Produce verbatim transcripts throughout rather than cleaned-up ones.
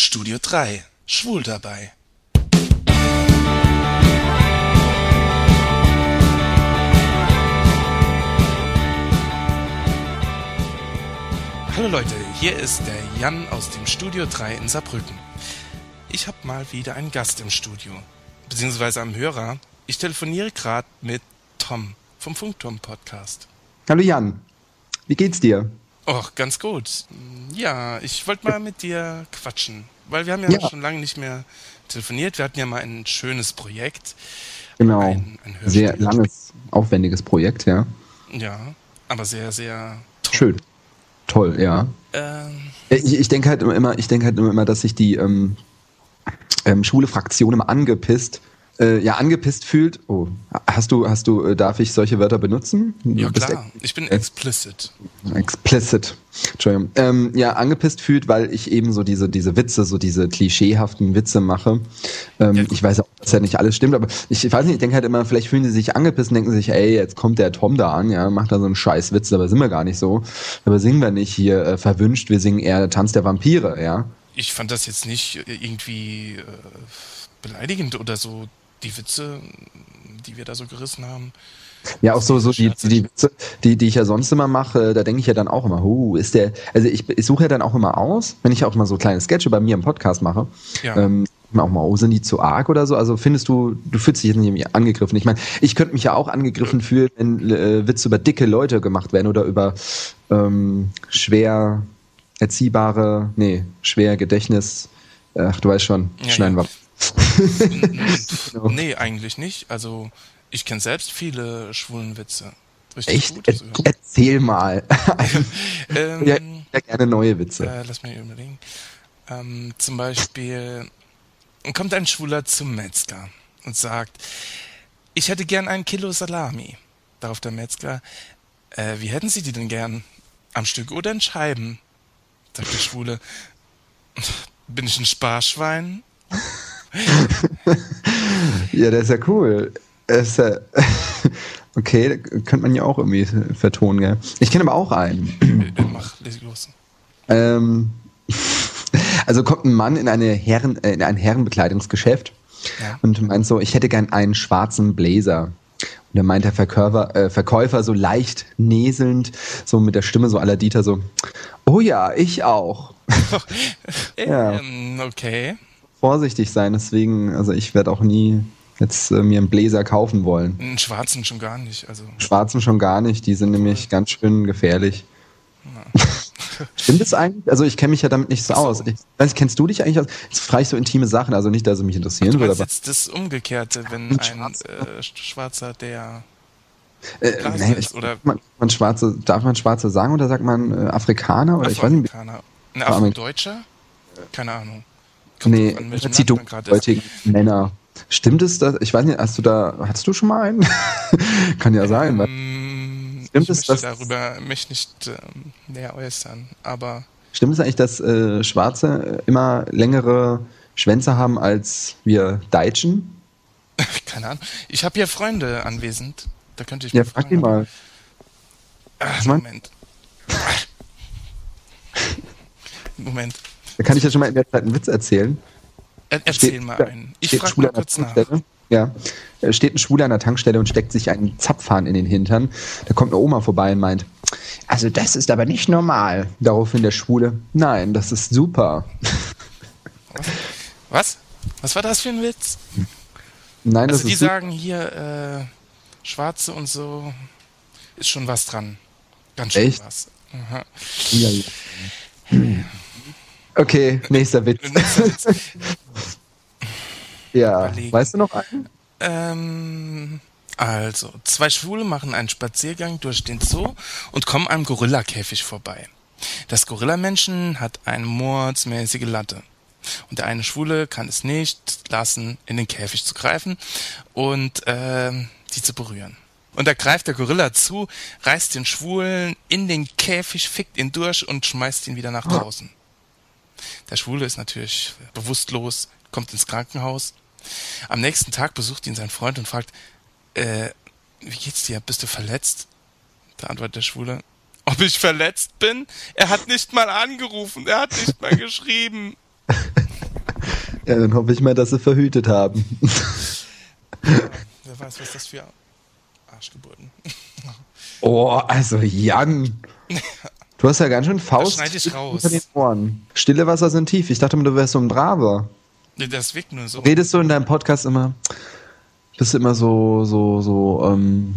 Studio drei. Schwul dabei. Hallo Leute, hier ist der Jan aus dem Studio drei in Saarbrücken. Ich habe mal wieder einen Gast im Studio, beziehungsweise am Hörer. Ich telefoniere gerade mit Tom vom Funkturm-Podcast. Hallo Jan, wie geht's dir? Och, ganz gut. Ja, ich wollte mal mit dir quatschen, weil wir haben ja, ja schon lange nicht mehr telefoniert. Wir hatten ja mal ein schönes Projekt. Genau, ein, ein sehr langes, aufwendiges Projekt, ja. Ja, aber sehr, sehr toll. Schön, toll, ja. Ähm, ich ich denke halt immer, ich denke halt immer, dass sich die ähm, ähm, schwule Fraktion immer angepisst, äh, ja, angepisst fühlt. Oh, hast du, hast du, äh, darf ich solche Wörter benutzen? Ja, klar, ex- ich bin explicit. Explicit. Entschuldigung. Ähm, ja, angepisst fühlt, weil ich eben so diese, diese Witze, so diese klischeehaften Witze mache. Ähm, ja, ich weiß auch, dass ja nicht alles stimmt, aber ich weiß nicht, ich denke halt immer, vielleicht fühlen sie sich angepisst und denken sich, ey, jetzt kommt der Tom da an, ja, macht da so einen scheiß Witz, aber sind wir gar nicht so. Aber singen wir nicht hier äh, verwünscht, wir singen eher Tanz der Vampire, ja. Ich fand das jetzt nicht irgendwie äh, beleidigend oder so, die Witze, die wir da so gerissen haben. Ja, auch so, so die, die Witze, die, die ich ja sonst immer mache, da denke ich ja dann auch immer, huh, ist der, also ich, ich suche ja dann auch immer aus, wenn ich auch mal so kleine Sketche bei mir im Podcast mache, ja. ähm, auch mal, oh, sind die zu arg oder so? Also findest du, du fühlst dich jetzt nicht angegriffen. Ich meine, ich könnte mich ja auch angegriffen fühlen, wenn äh, Witze über dicke Leute gemacht werden oder über ähm, schwer erziehbare, nee, schwer Gedächtnis, ach, du weißt schon, ja, schneiden ja. wir. Nee, eigentlich nicht. Also ich kenne selbst viele schwulen Witze. Richtig. Echt? Gut, also, ja. Erzähl mal. ähm, ja, ja, gerne neue Witze. Äh, lass mich überlegen. Ähm, zum Beispiel kommt ein Schwuler zum Metzger und sagt, ich hätte gern ein Kilo Salami. Darauf der Metzger, äh, wie hätten Sie die denn gern? Am Stück oder in Scheiben? Sagt der Schwule, bin ich ein Sparschwein? Ja, der ist ja cool. Ist ja okay, könnte man ja auch irgendwie vertonen, gell? Ich kenne aber auch einen. Mach, lese los. Ähm, also kommt ein Mann in, eine Herren, in ein Herrenbekleidungsgeschäft ja. und meint so, ich hätte gern einen schwarzen Bläser. Und dann meint der Verkäufer, äh, Verkäufer so leicht näselnd, so mit der Stimme so à la Dieter so, oh ja, ich auch. Ja. Ähm, okay. Vorsichtig sein, deswegen, also ich werde auch nie jetzt äh, mir einen Bläser kaufen wollen. Einen schwarzen schon gar nicht. Also schwarzen schon gar nicht, die sind nämlich ganz schön gefährlich. Ja. Stimmt es eigentlich? Also ich kenne mich ja damit nicht so, so. aus. Ich, also kennst du dich eigentlich aus? Jetzt frage ich so intime Sachen, also nicht, dass es mich interessieren Ach, du würde. Aber jetzt das Umgekehrte, wenn ein, ein Schwarzer, äh, Schwarzer der äh, nein, ist, oder man, man Schwarze, darf man Schwarze sagen oder sagt man äh, Afrikaner? Oder Afro-Amerikaner. Ein Afrodeutscher? Keine Ahnung. Kommt nee, sie dunkelhäutigen Männer. Stimmt es, dass, ich weiß nicht, hast du da, hattest du schon mal einen? Kann ja ähm, sein. Was? Stimmt ich es, dass darüber mich nicht ähm, näher äußern, aber... Stimmt es eigentlich, dass äh, Schwarze immer längere Schwänze haben als wir Deutschen? Keine Ahnung. Ich habe hier Freunde anwesend. Da könnte ich ja, mal frag die mal. Ach, Moment. Moment. Da kann ich ja schon mal in der Zeit einen Witz erzählen. Er, erzähl steht, mal einen. Ich frage mal kurz nach. Ja. Steht ein Schwuler an der Tankstelle und steckt sich einen Zapfhahn in den Hintern. Da kommt eine Oma vorbei und meint, also das ist aber nicht normal. Daraufhin der Schwule, nein, das ist super. Was? Was war das für ein Witz? Nein, also das die ist sagen super. Hier, äh, Schwarze und so, ist schon was dran. Ganz schön echt? Was. Aha. Ja, ja. Hm. Okay, nächster Witz. Nächster Witz. Ja, überlegen. Weißt du noch einen? Ähm, also, zwei Schwule machen einen Spaziergang durch den Zoo und kommen einem Gorillakäfig vorbei. Das Gorillamenschen hat eine mordsmäßige Latte. Und der eine Schwule kann es nicht lassen, in den Käfig zu greifen und äh, die zu berühren. Und da greift der Gorilla zu, reißt den Schwulen in den Käfig, fickt ihn durch und schmeißt ihn wieder nach draußen. Der Schwule ist natürlich bewusstlos, kommt ins Krankenhaus. Am nächsten Tag besucht ihn sein Freund und fragt, äh, wie geht's dir? Bist du verletzt? Da antwortet der Schwule, ob ich verletzt bin? Er hat nicht mal angerufen, er hat nicht mal geschrieben. Ja, dann hoffe ich mal, dass sie verhütet haben. Ja, wer weiß, was das für Arschgeburten. Oh, also Jan. Du hast ja ganz schön Faust unter den Ohren. Stille Wasser sind tief. Ich dachte immer, du wärst so ein Braver. Nee, das wirkt nur so. Redest du in deinem Podcast immer, bist du immer so, so, so ähm,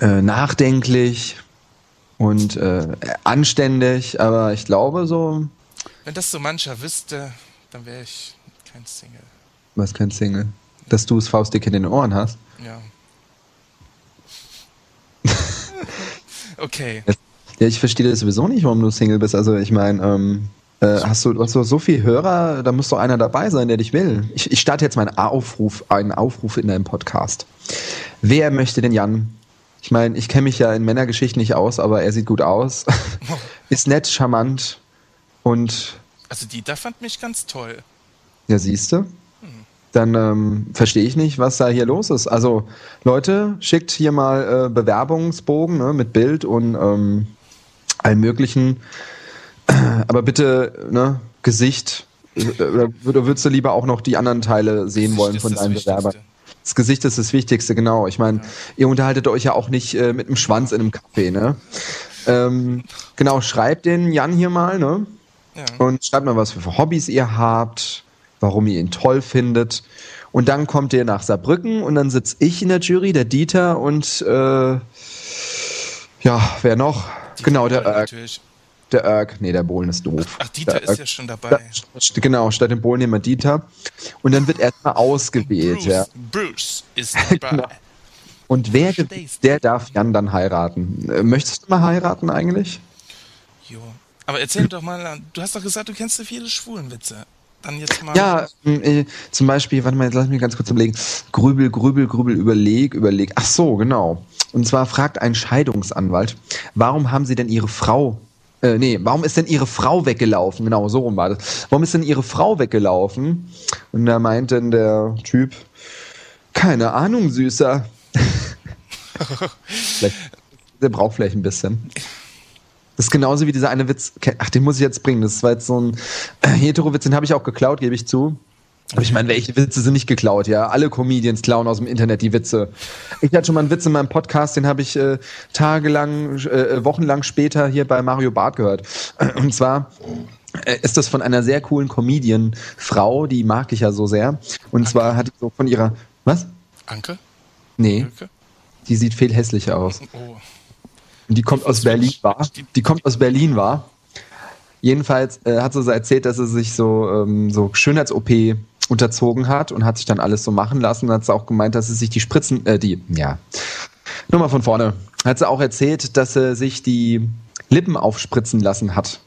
äh, nachdenklich und äh, anständig, aber ich glaube so... Wenn das so mancher wüsste, dann wäre ich kein Single. Was, kein Single? Dass du es faustdick in den Ohren hast? Ja. Okay. Ja, ich verstehe das sowieso nicht, warum du Single bist. Also ich meine, ähm, äh, hast du hast du so viele Hörer, da muss doch einer dabei sein, der dich will. Ich, ich starte jetzt meinen Aufruf, einen Aufruf in deinem Podcast. Wer möchte den Jan? Ich meine, ich kenne mich ja in Männergeschichten nicht aus, aber er sieht gut aus. Ist nett, charmant und... Also Dieter fand mich ganz toll. Ja, siehst du? Dann ähm, verstehe ich nicht, was da hier los ist. Also Leute, schickt hier mal äh, Bewerbungsbogen, ne, mit Bild und ähm, allem möglichen. Aber bitte, ne, Gesicht. Oder würdest du lieber auch noch die anderen Teile sehen Gesicht wollen von deinem Bewerber? Das Gesicht ist das Wichtigste, genau. Ich meine, ja. Ihr unterhaltet euch ja auch nicht äh, mit dem Schwanz in einem Café, ne? Ähm, genau, schreibt den Jan hier mal, ne? Ja. Und schreibt mal, was für Hobbys ihr habt, warum ihr ihn toll findet. Und dann kommt ihr nach Saarbrücken und dann sitze ich in der Jury, der Dieter und äh, ja, wer noch? Dieter, genau, der Erk. Der Erk, nee, der Bohlen ist doof. Ach, Dieter ist ja schon dabei. Da, genau, statt dem Bohlen nehmen wir Dieter. Und dann wird erstmal ausgewählt. Bruce, ja. Bruce ist dabei. Genau. Und wer gewinnt, der darf Jan dann heiraten. Möchtest du mal heiraten eigentlich? Jo. Aber erzähl doch mal, du hast doch gesagt, du kennst so viele Schwulenwitze. Dann jetzt mal. Ja, äh, zum Beispiel, warte mal, jetzt lass mich ganz kurz überlegen. Grübel, grübel, grübel, überleg, überleg. Ach so, genau. Und zwar fragt ein Scheidungsanwalt, warum haben sie denn ihre Frau, äh, nee, warum ist denn ihre Frau weggelaufen? Genau, so rum war das. Warum ist denn ihre Frau weggelaufen? Und da meint dann der Typ, keine Ahnung, Süßer. Der braucht vielleicht ein bisschen. Das ist genauso wie dieser eine Witz, ach, den muss ich jetzt bringen, das war jetzt so ein Hetero-Witz, den habe ich auch geklaut, gebe ich zu. Aber ich meine, welche Witze sind nicht geklaut, ja? Alle Comedians klauen aus dem Internet die Witze. Ich hatte schon mal einen Witz in meinem Podcast, den habe ich äh, tagelang, äh, wochenlang später hier bei Mario Barth gehört. Und zwar äh, ist das von einer sehr coolen Comedian-Frau, die mag ich ja so sehr. Und Anke. Zwar hat die so von ihrer, was? Anke? Nee, Anke? Die sieht viel hässlicher aus. Oh. Die kommt aus Berlin, war. Die kommt aus Berlin, war. Jedenfalls äh, hat sie so erzählt, dass sie sich so, ähm, so Schönheits-O P unterzogen hat und hat sich dann alles so machen lassen. Hat sie auch gemeint, dass sie sich die Spritzen, äh, die, ja, nur mal von vorne. Hat sie auch erzählt, dass sie sich die Lippen aufspritzen lassen hat.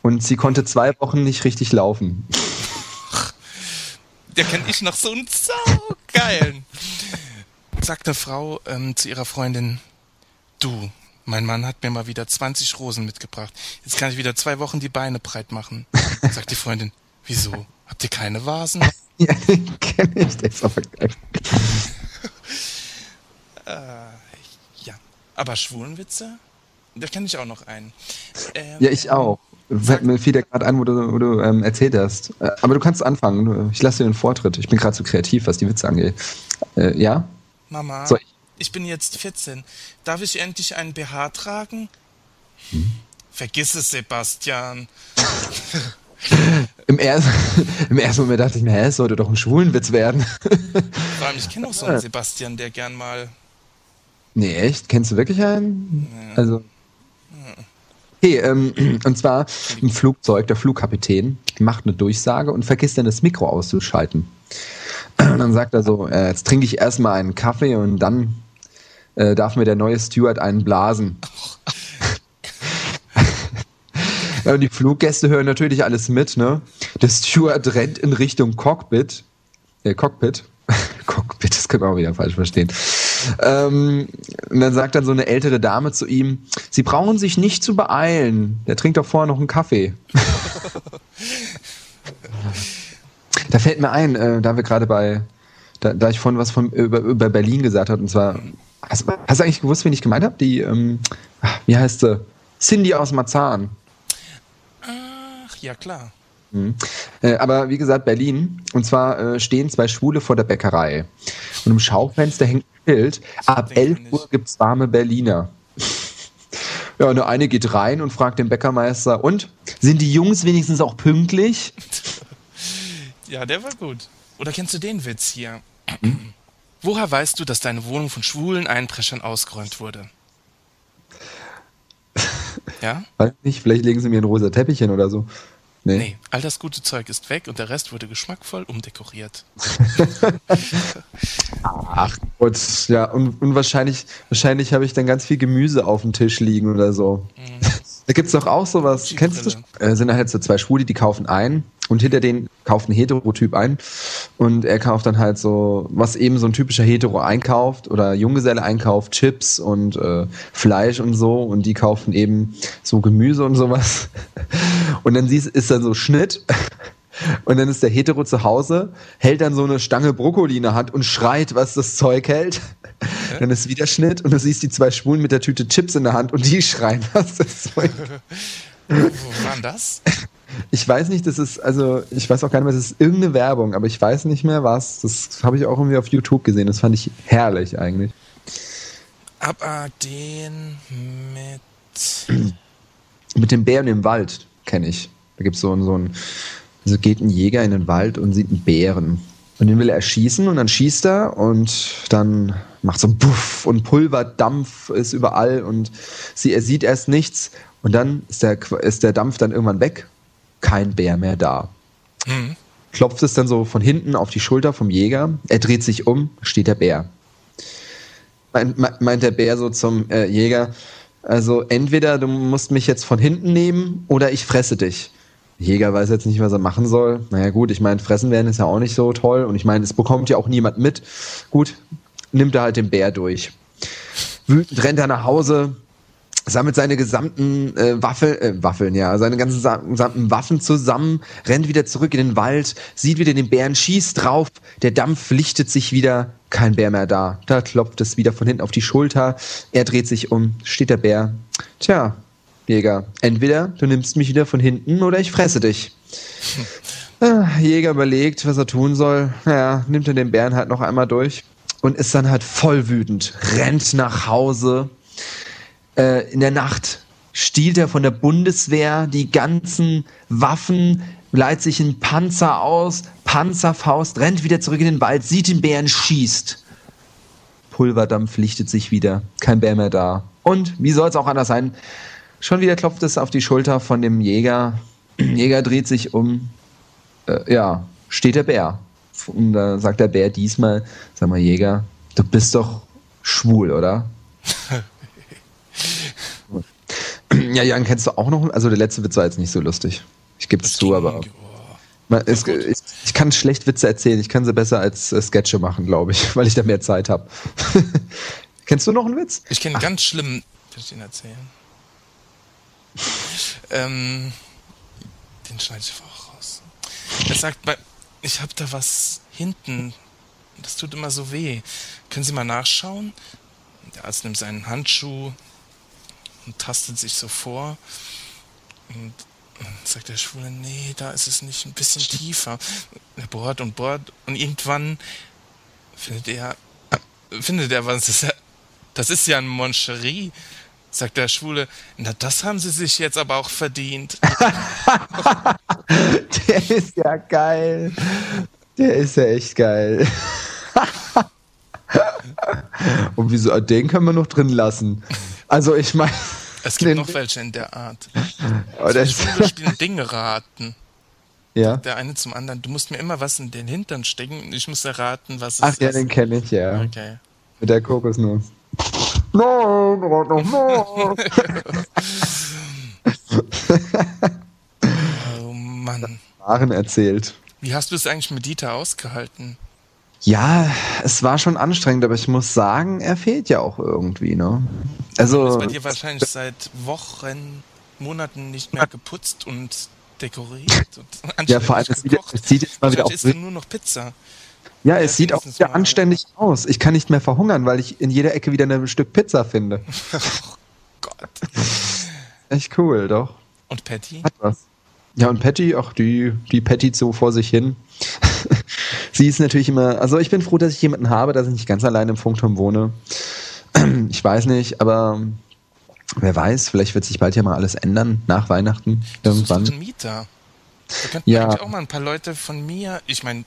Und sie konnte zwei Wochen nicht richtig laufen. Der kenne ich noch, so einen saugeilen. Sagt eine Frau ähm, zu ihrer Freundin, du, mein Mann hat mir mal wieder zwanzig Rosen mitgebracht. Jetzt kann ich wieder zwei Wochen die Beine breit machen. Sagt die Freundin, wieso? Habt ihr keine Vasen? Ja, den kenne ich, der ist aber geil. äh, ja, aber Schwulenwitze? Da kenne ich auch noch einen. Ähm, ja, ich auch. Sag, mir fiel der gerade ein, wo du, wo du ähm, erzählt hast. Äh, aber du kannst anfangen. Ich lasse dir den Vortritt. Ich bin gerade so kreativ, was die Witze angeht. Äh, ja? Mama. So, ich Ich bin jetzt vierzehn. Darf ich endlich einen B H tragen? Hm. Vergiss es, Sebastian. Im, er- Im ersten Moment dachte ich mir, hä, es sollte doch ein Schwulenwitz werden. Vor allem, ich kenne auch so einen Sebastian, der gern mal... Nee, echt? Kennst du wirklich einen? Ja. Also... Ja. Hey, ähm, und zwar im Flugzeug, der Flugkapitän macht eine Durchsage und vergisst dann das Mikro auszuschalten. Und dann sagt er so, äh, jetzt trinke ich erstmal einen Kaffee und dann... Äh, darf mir der neue Steward einen blasen. Ja, und die Fluggäste hören natürlich alles mit, ne? Der Steward rennt in Richtung Cockpit. Äh, Cockpit. Cockpit, das können wir auch wieder falsch verstehen. Ähm, und dann sagt dann so eine ältere Dame zu ihm, Sie brauchen sich nicht zu beeilen. Der trinkt doch vorher noch einen Kaffee. Da fällt mir ein, äh, da wir gerade bei, da, da ich vorhin was von, über, über Berlin gesagt habe, und zwar... Hast, hast du eigentlich gewusst, wen ich gemeint habe? Die, ähm, wie heißt sie? Cindy aus Marzahn. Ach, ja klar. Mhm. Äh, aber wie gesagt, Berlin. Und zwar äh, stehen zwei Schwule vor der Bäckerei. Und im Schaufenster hängt ein Schild. Ab elf Uhr gibt's warme Berliner. Ja, und eine geht rein und fragt den Bäckermeister, und, sind die Jungs wenigstens auch pünktlich? Ja, der war gut. Oder kennst du den Witz hier? Hm? Woher weißt du, dass deine Wohnung von schwulen Einpreschern ausgeräumt wurde? Ja? Weiß nicht, vielleicht legen sie mir ein rosa Teppichchen oder so. Nee. nee, all das gute Zeug ist weg und der Rest wurde geschmackvoll umdekoriert. Ach Gott, ja, und, und wahrscheinlich, wahrscheinlich habe ich dann ganz viel Gemüse auf dem Tisch liegen oder so. Mhm. Da gibt es doch auch sowas, kennst du? Äh, sind halt so zwei Schwule, die kaufen ein und hinter denen kauft ein Heterotyp ein und er kauft dann halt so, was eben so ein typischer Hetero einkauft oder Junggeselle einkauft, Chips und äh, Fleisch und so, und die kaufen eben so Gemüse und sowas. Und dann siehst, ist dann so Schnitt und dann ist der Hetero zu Hause, hält dann so eine Stange Brokkoli in der Hand und schreit, was das Zeug hält. Okay. Dann ist wieder Schnitt und du siehst die zwei Schwulen mit der Tüte Chips in der Hand und die schreien, was das Zeug hält. Wo war das? Ich weiß nicht, das ist, also ich weiß auch gar nicht mehr, das ist irgendeine Werbung, aber ich weiß nicht mehr was. Das habe ich auch irgendwie auf YouTube gesehen, das fand ich herrlich eigentlich. Aber den mit... mit dem Bären im Wald kenne ich. Da gibt es so, so einen, also geht ein Jäger in den Wald und sieht einen Bären. Und den will er erschießen und dann schießt er und dann macht so ein Puff und Pulverdampf ist überall und sie, er sieht erst nichts und dann ist der, ist der Dampf dann irgendwann weg, kein Bär mehr da. Mhm. Klopft es dann so von hinten auf die Schulter vom Jäger, er dreht sich um, steht der Bär. Meint, meint der Bär so zum äh, Jäger, also entweder du musst mich jetzt von hinten nehmen oder ich fresse dich. Jäger weiß jetzt nicht, was er machen soll. Naja gut, ich meine, fressen werden ist ja auch nicht so toll. Und ich meine, es bekommt ja auch niemand mit. Gut, nimmt er halt den Bär durch. Wütend rennt er nach Hause, sammelt seine gesamten äh, Waffel, äh, Waffeln, ja, seine ganzen gesamten Waffen zusammen, rennt wieder zurück in den Wald, sieht wieder den Bären, schießt drauf, der Dampf lichtet sich wieder, kein Bär mehr da. Da klopft es wieder von hinten auf die Schulter, er dreht sich um, steht der Bär. Tja, Jäger, entweder du nimmst mich wieder von hinten oder ich fresse dich. Hm. Jäger überlegt, was er tun soll. Naja, nimmt er den Bären halt noch einmal durch und ist dann halt voll wütend. Rennt nach Hause. Äh, in der Nacht stiehlt er von der Bundeswehr die ganzen Waffen, leiht sich einen Panzer aus, Panzerfaust, rennt wieder zurück in den Wald, sieht den Bären, schießt. Pulverdampf lichtet sich wieder. Kein Bär mehr da. Und wie soll es auch anders sein? Schon wieder klopft es auf die Schulter von dem Jäger. Jäger dreht sich um. Äh, ja, steht der Bär. Und da sagt der Bär diesmal, sag mal Jäger, du bist doch schwul, oder? Ja, Jan, kennst du auch noch? Also der letzte Witz war jetzt nicht so lustig. Ich gebe es zu, aber... Man, es, ich, ich kann schlecht Witze erzählen. Ich kann sie besser als äh, Sketche machen, glaube ich, weil ich da mehr Zeit habe. Kennst du noch einen Witz? Ich kenne einen ganz schlimmen... Kann ich den erzählen? ähm, den schneide ich auch raus. Er sagt, bei, ich habe da was hinten. Das tut immer so weh. Können Sie mal nachschauen? Der Arzt nimmt seinen Handschuh und tastet sich so vor. Und sagt der Schwule, nee, da ist es nicht, ein bisschen tiefer. Er bohrt und bohrt und irgendwann findet er, findet er was. Ist, das ist ja ein Mon Chéri. Sagt der Schwule, na das haben sie sich jetzt aber auch verdient. Der ist ja geil. Der ist ja echt geil. Und wieso, den können wir noch drin lassen. Also ich meine... Es gibt noch welche in der Art. Die Schwule spielen Dinge raten. Ja. Der eine zum anderen, du musst mir immer was in den Hintern stecken und ich muss erraten, was es Ach, ist. Ach ja, den kenne ich, ja. Okay. Mit der Kokosnuss. Nein, no, no, no. Oh Mann. Waren erzählt. Wie hast du es eigentlich mit Dieter ausgehalten? Ja, es war schon anstrengend, aber ich muss sagen, er fehlt ja auch irgendwie, ne? Also, das ist bei dir wahrscheinlich seit Wochen, Monaten nicht mehr geputzt und dekoriert und anständig ja, vor allem gekocht. Es sieht jetzt mal wieder isst du nur noch Pizza. Ja, es ja, sieht auch wieder anständig ja. aus. Ich kann nicht mehr verhungern, weil ich in jeder Ecke wieder ein Stück Pizza finde. Oh Gott. Echt cool, doch. Und Patty? Hat was. Ja, und Patty, ach, die, die Patty so vor sich hin. Sie ist natürlich immer, also ich bin froh, dass ich jemanden habe, dass ich nicht ganz alleine im Funkturm wohne. Ich weiß nicht, aber wer weiß, vielleicht wird sich bald ja mal alles ändern, nach Weihnachten. Das irgendwann. Ist ein Mieter. Da könnten ja eigentlich auch mal ein paar Leute von mir, ich meine,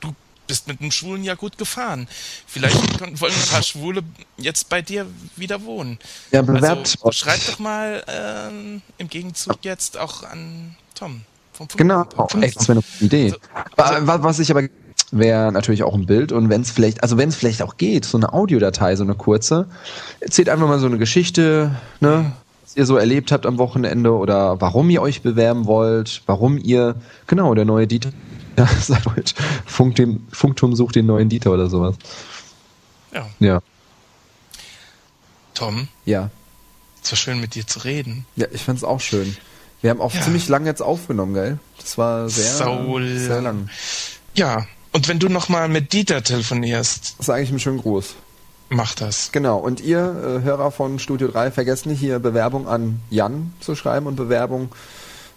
du bist mit einem Schwulen ja gut gefahren. Vielleicht können, wollen ein paar Schwule jetzt bei dir wieder wohnen. Ja, bewerbt. Also, schreib doch mal ähm, im Gegenzug jetzt auch an Tom. Vom genau, echt, das wäre eine Idee. Also, also, was ich aber... wäre natürlich auch ein Bild und wenn es vielleicht, also wenn es vielleicht auch geht, so eine Audiodatei, so eine kurze, erzählt einfach mal so eine Geschichte, ne, was ihr so erlebt habt am Wochenende oder warum ihr euch bewerben wollt, warum ihr, genau, der neue Dieter, ja, sagt heute, Funk dem, Funkturm sucht den neuen Dieter oder sowas. Ja. Ja. Tom? Ja. Es war schön, mit dir zu reden. Ja, ich fand's auch schön. Wir haben auch ja. ziemlich lange jetzt aufgenommen, gell? Das war sehr, so sehr lang. Ja. Und wenn du nochmal mit Dieter telefonierst... Sage ich ihm schönen Gruß. Mach das. Genau. Und ihr, äh, Hörer von Studio drei, vergesst nicht, hier Bewerbung an Jan zu schreiben und Bewerbung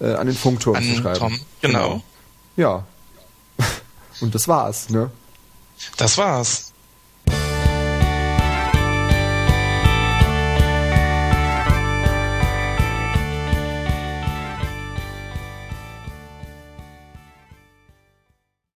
äh, an den Funkturm an zu schreiben. Tom, genau. genau. Ja. Und das war's, ne? Das war's.